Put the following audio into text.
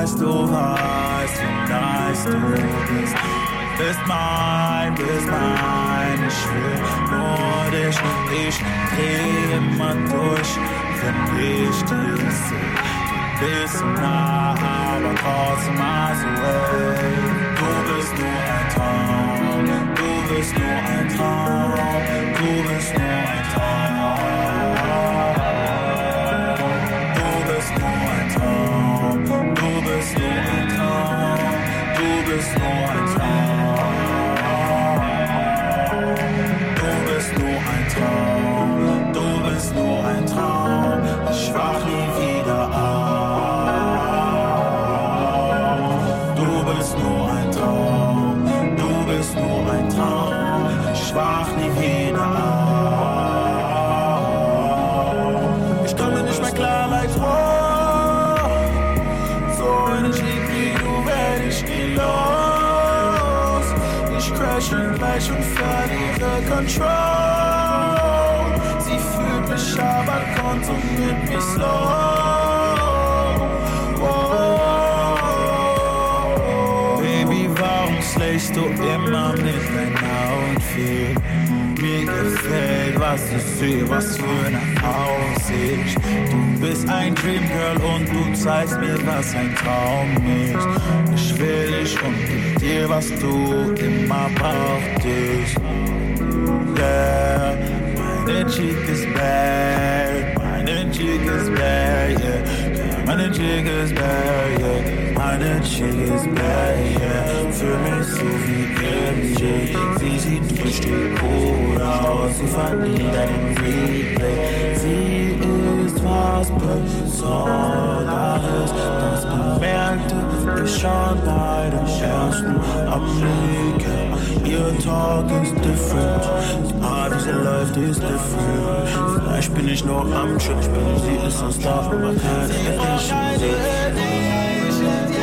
highs to highs, from nights to nights. Bist mein, ich will nur dich. Ich geh immer durch, wenn ich dich seh. Du bist nah, aber trotzdem miles away. Du bist nur ein Traum, du bist nur ein Traum, du bist nur ein Traum. Und verliere Control. Sie fühlt mich, aber konsumiert mich slow. Oh. Baby, warum schlägst du immer mit deiner Unfehl? Mir gefällt, was ich sehe, was für eine Aussicht. Du bist ein Dream Girl und du zeigst mir, was ein Traum ist. Ich will dich und gib dir, was du immer brauchtest. Yeah, meine Chick ist bad, meine Chick ist bad, yeah. Meine Chick ist bad, yeah. Meine Chick ist bad, yeah. Für mich so wie MJ. Sie sieht richtig cool aus, sie verdient einen Replay. Sie ist was Besonderes, das bemerkte ich schon bei dem ersten Anblick. Ihr Talk ist different, die Art, wie sie läuft, ist different. Vielleicht bin ich noch am Trip, sie ist ein Star, aber keine Action.